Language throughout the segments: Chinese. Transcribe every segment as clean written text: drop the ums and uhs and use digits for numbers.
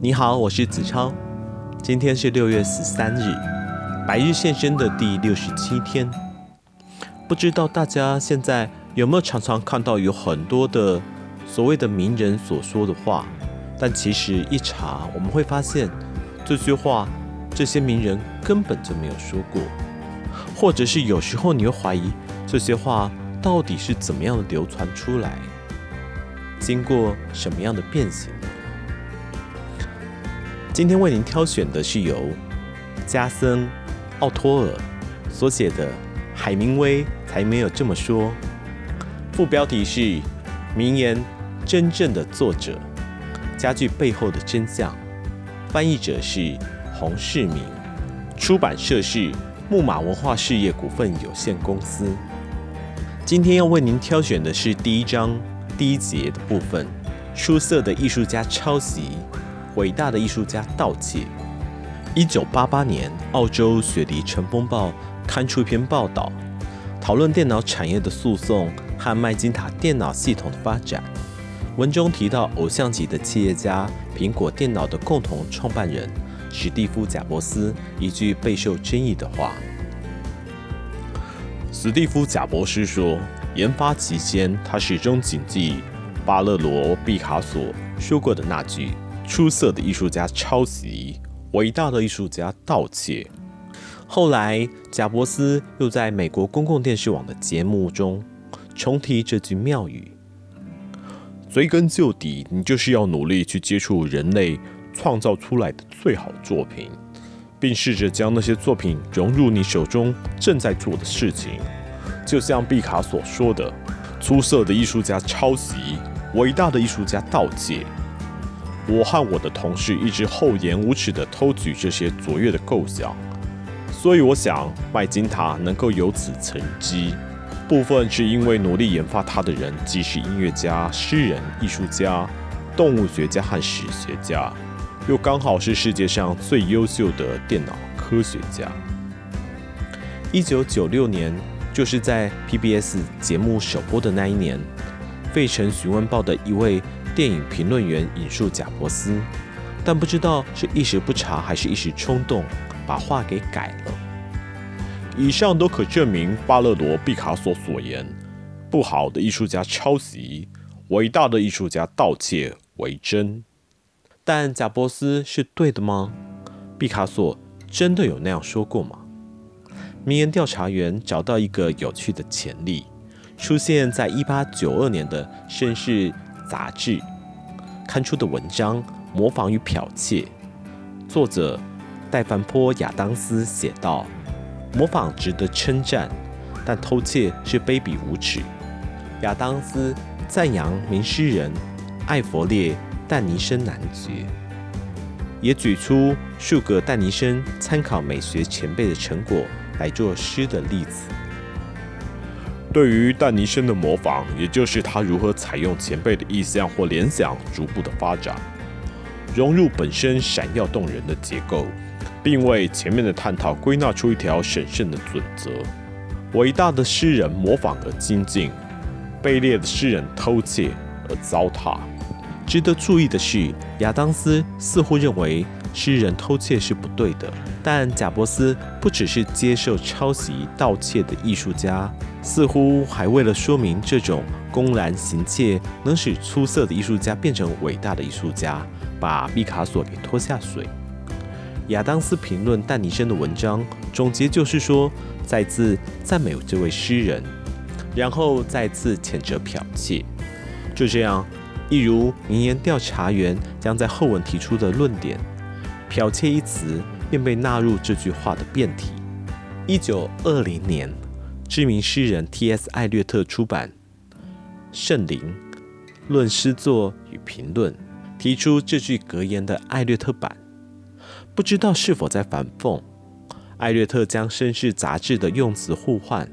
你好，我是子超，今天是6月13日，白日现身的第67天。不知道大家现在有没有常常看到有很多的所谓的名人所说的话，但其实一查我们会发现，这句话这些名人根本就没有说过，或者是有时候你会怀疑这些话到底是怎么样的流传出来，经过什么样的变形。今天为您挑选的是由加森·奥托尔所写的《海明威才没有这么说》，副标题是名言真正的作者，佳句背后的真相，翻译者是洪世明，出版社是木马文化事业股份有限公司。今天要为您挑选的是第一章第一节的部分，出色的艺术家抄袭，伟大的艺术家盗窃。1988年，澳洲雪梨《晨风报》刊出一篇报道，讨论电脑产业的诉讼和麦金塔电脑系统的发展。文中提到偶像级的企业家苹果电脑的共同创办人史蒂夫·贾伯斯一句备受争议的话。史蒂夫·贾伯斯说，研发期间他始终谨记巴勒罗·毕卡索说过的那句，出色的艺术家抄袭，伟大的艺术家盗窃。后来贾伯斯又在美国公共电视网的节目中重提这句妙语，追根究底，你就是要努力去接触人类创造出来的最好作品，并试着将那些作品融入你手中正在做的事情。就像毕卡索说的，出色的艺术家抄袭，伟大的艺术家盗窃。我和我的同事一直厚颜无耻地偷取这些卓越的构想，所以我想麦金塔能够有此成绩。部分是因为努力研发它的人，既是音乐家、诗人、艺术家、动物学家和史学家，又刚好是世界上最优秀的电脑科学家。1996年，就是在 PBS 节目首播的那一年，费城询问报的一位电影评论员引述贾伯斯，但不知道是一时不察还是一时冲动，把话给改了。以上都可证明巴勒罗·毕卡索所言，不好的艺术家抄袭，伟大的艺术家盗窃为真。但贾伯斯是对的吗？毕卡索真的有那样说过吗？名言调查员找到一个有趣的潜力，出现在1892年的《绅士》杂志刊出的文章《模仿与剽窃》，作者戴凡坡·亚当斯写道，模仿值得称赞，但偷窃是卑鄙无耻。亚当斯赞扬名诗人艾佛列·但尼生男爵，也举出数个但尼生参考美学前辈的成果来做诗的例子。对于但尼生的模仿，也就是他如何采用前辈的意象或联想，逐步的发展，融入本身闪耀动人的结构，并为前面的探讨归纳出一条神圣的准则：伟大的诗人模仿而精进，卑劣的诗人偷窃而糟蹋。值得注意的是，亚当斯似乎认为诗人偷窃是不对的，但贾伯斯不只是接受抄袭盗窃的艺术家，似乎还为了说明这种公然行窃能使出色的艺术家变成伟大的艺术家，把毕卡索给拖下水。亚当斯评论但尼生的文章，总结就是说，再次赞美这位诗人，然后再次谴责剽窃。就这样，一如名言调查员将在后文提出的论点，剽窃一词便被纳入这句话的辩题。1920年，知名诗人 T.S. 艾略特出版《圣灵：论诗作与评论》，提出这句格言的艾略特版。不知道是否在反讽，艾略特将《绅士》杂志的用词互换，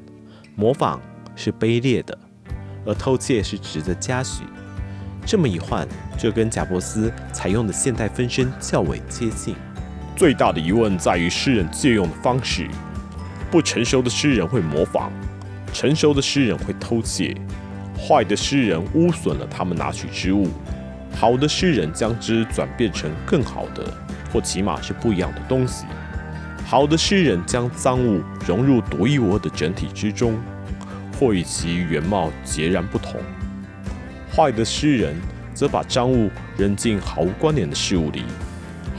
模仿是卑劣的，而偷窃是值得嘉许。这么一换，这跟贾伯斯采用的现代分身较为接近。最大的疑问在于诗人借用的方式，不成熟的诗人会模仿，成熟的诗人会偷窃，坏的诗人污损了他们拿取之物，好的诗人将之转变成更好的，或起码是不一样的东西。好的诗人将脏物融入独一无二的整体之中，或与其原貌截然不同。坏的诗人则把脏物扔进毫无关联的事物里。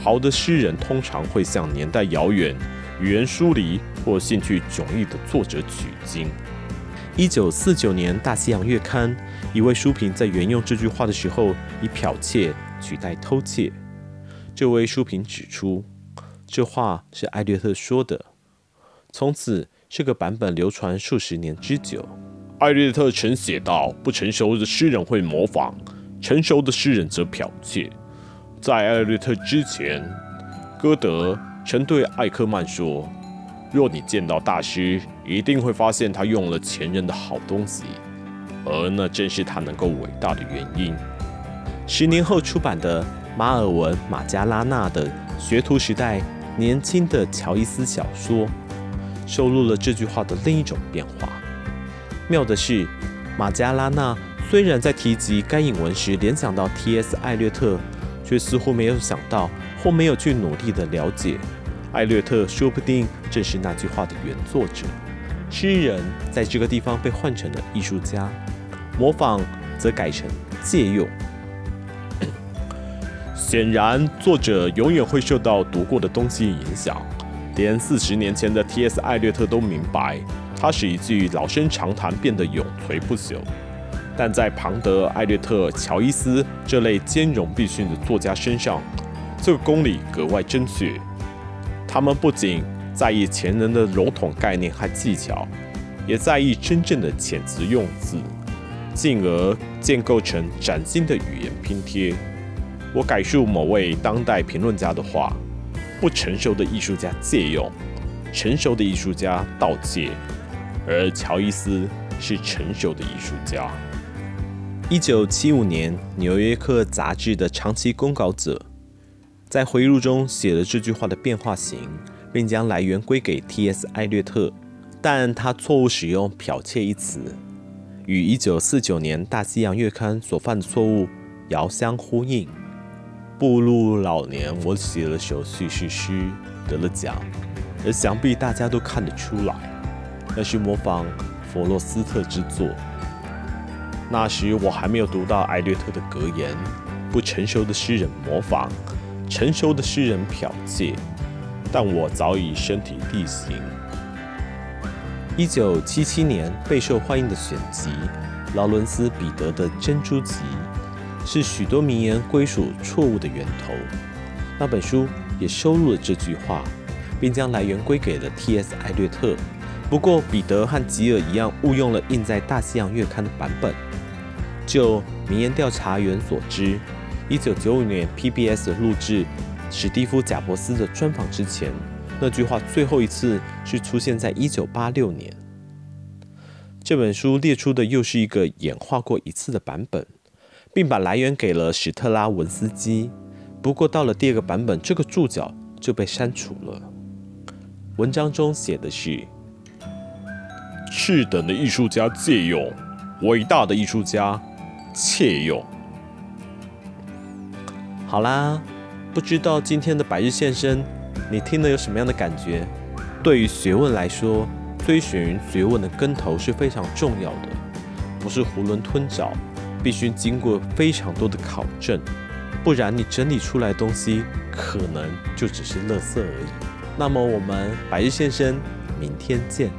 好的诗人通常会向年代遥远、语言疏离或兴趣迥异的作者取经。1949年，《大西洋月刊》一位书评在援用这句话的时候，以剽窃取代偷窃。这位书评指出，这话是艾略特说的。从此，这个版本流传数十年之久。艾略特曾写道：“不成熟的诗人会模仿，成熟的诗人则剽窃。”在艾略特之前，歌德曾对艾克曼说：“若你见到大师，一定会发现他用了前人的好东西，而那正是他能够伟大的原因。”10年后出版的马尔文·马加拉纳的《学徒时代：年轻的乔伊斯》小说，收录了这句话的另一种变化。妙的是，马加拉纳虽然在提及该引文时联想到 T.S. 艾略特，却似乎没有想到或没有去努力的了解，艾略特说不定正是那句话的原作者。诗人在这个地方被换成了艺术家，模仿则改成借用。显然，作者永远会受到读过的东西影响，连40年前的 T.S. 艾略特都明白，它使一句老生常谈变得永垂不朽。但在庞德、艾略特、乔伊斯这类兼容并蓄的作家身上，这个公理格外真确。他们不仅在意前人的笼统概念和技巧，也在意真正的遣词用字，进而建构成崭新的语言拼贴。我改述某位当代评论家的话：不成熟的艺术家借用，成熟的艺术家盗窃，而乔伊斯是成熟的艺术家。1975年，《纽约客》杂志的长期公稿者在回忆录中写了这句话的变化型，并将来源归给 T.S. 艾略特，但他错误使用“剽窃”一词，与1949年《大西洋月刊》所犯的错误遥相呼应。步入老年，我写了首叙事诗，得了奖，而想必大家都看得出来，那是模仿佛洛斯特之作。那时我还没有读到艾略特的格言：不成熟的诗人模仿，成熟的诗人剽窃。但我早已身体力行。1977年备受欢迎的选集《劳伦斯·彼得的珍珠集》是许多名言归属错误的源头。那本书也收录了这句话，并将来源归给了 T.S. 艾略特。不过，彼得和吉尔一样误用了印在《大西洋月刊》的版本。就民研调查员所知，1995年 PBS 录制史蒂夫·贾伯斯的专访之前，那句话最后一次是出现在1986年。这本书列出的又是一个演化过一次的版本，并把来源给了史特拉文斯基。不过到了第二个版本，这个注脚就被删除了。文章中写的是：次等的艺术家借用，伟大的艺术家窃用。好啦，不知道今天的百日献身，你听了有什么样的感觉？对于学问来说，追寻学问的根头是非常重要的，不是囫囵吞枣，必须经过非常多的考证，不然你整理出来的东西可能就只是垃圾而已。那么我们百日献身，明天见。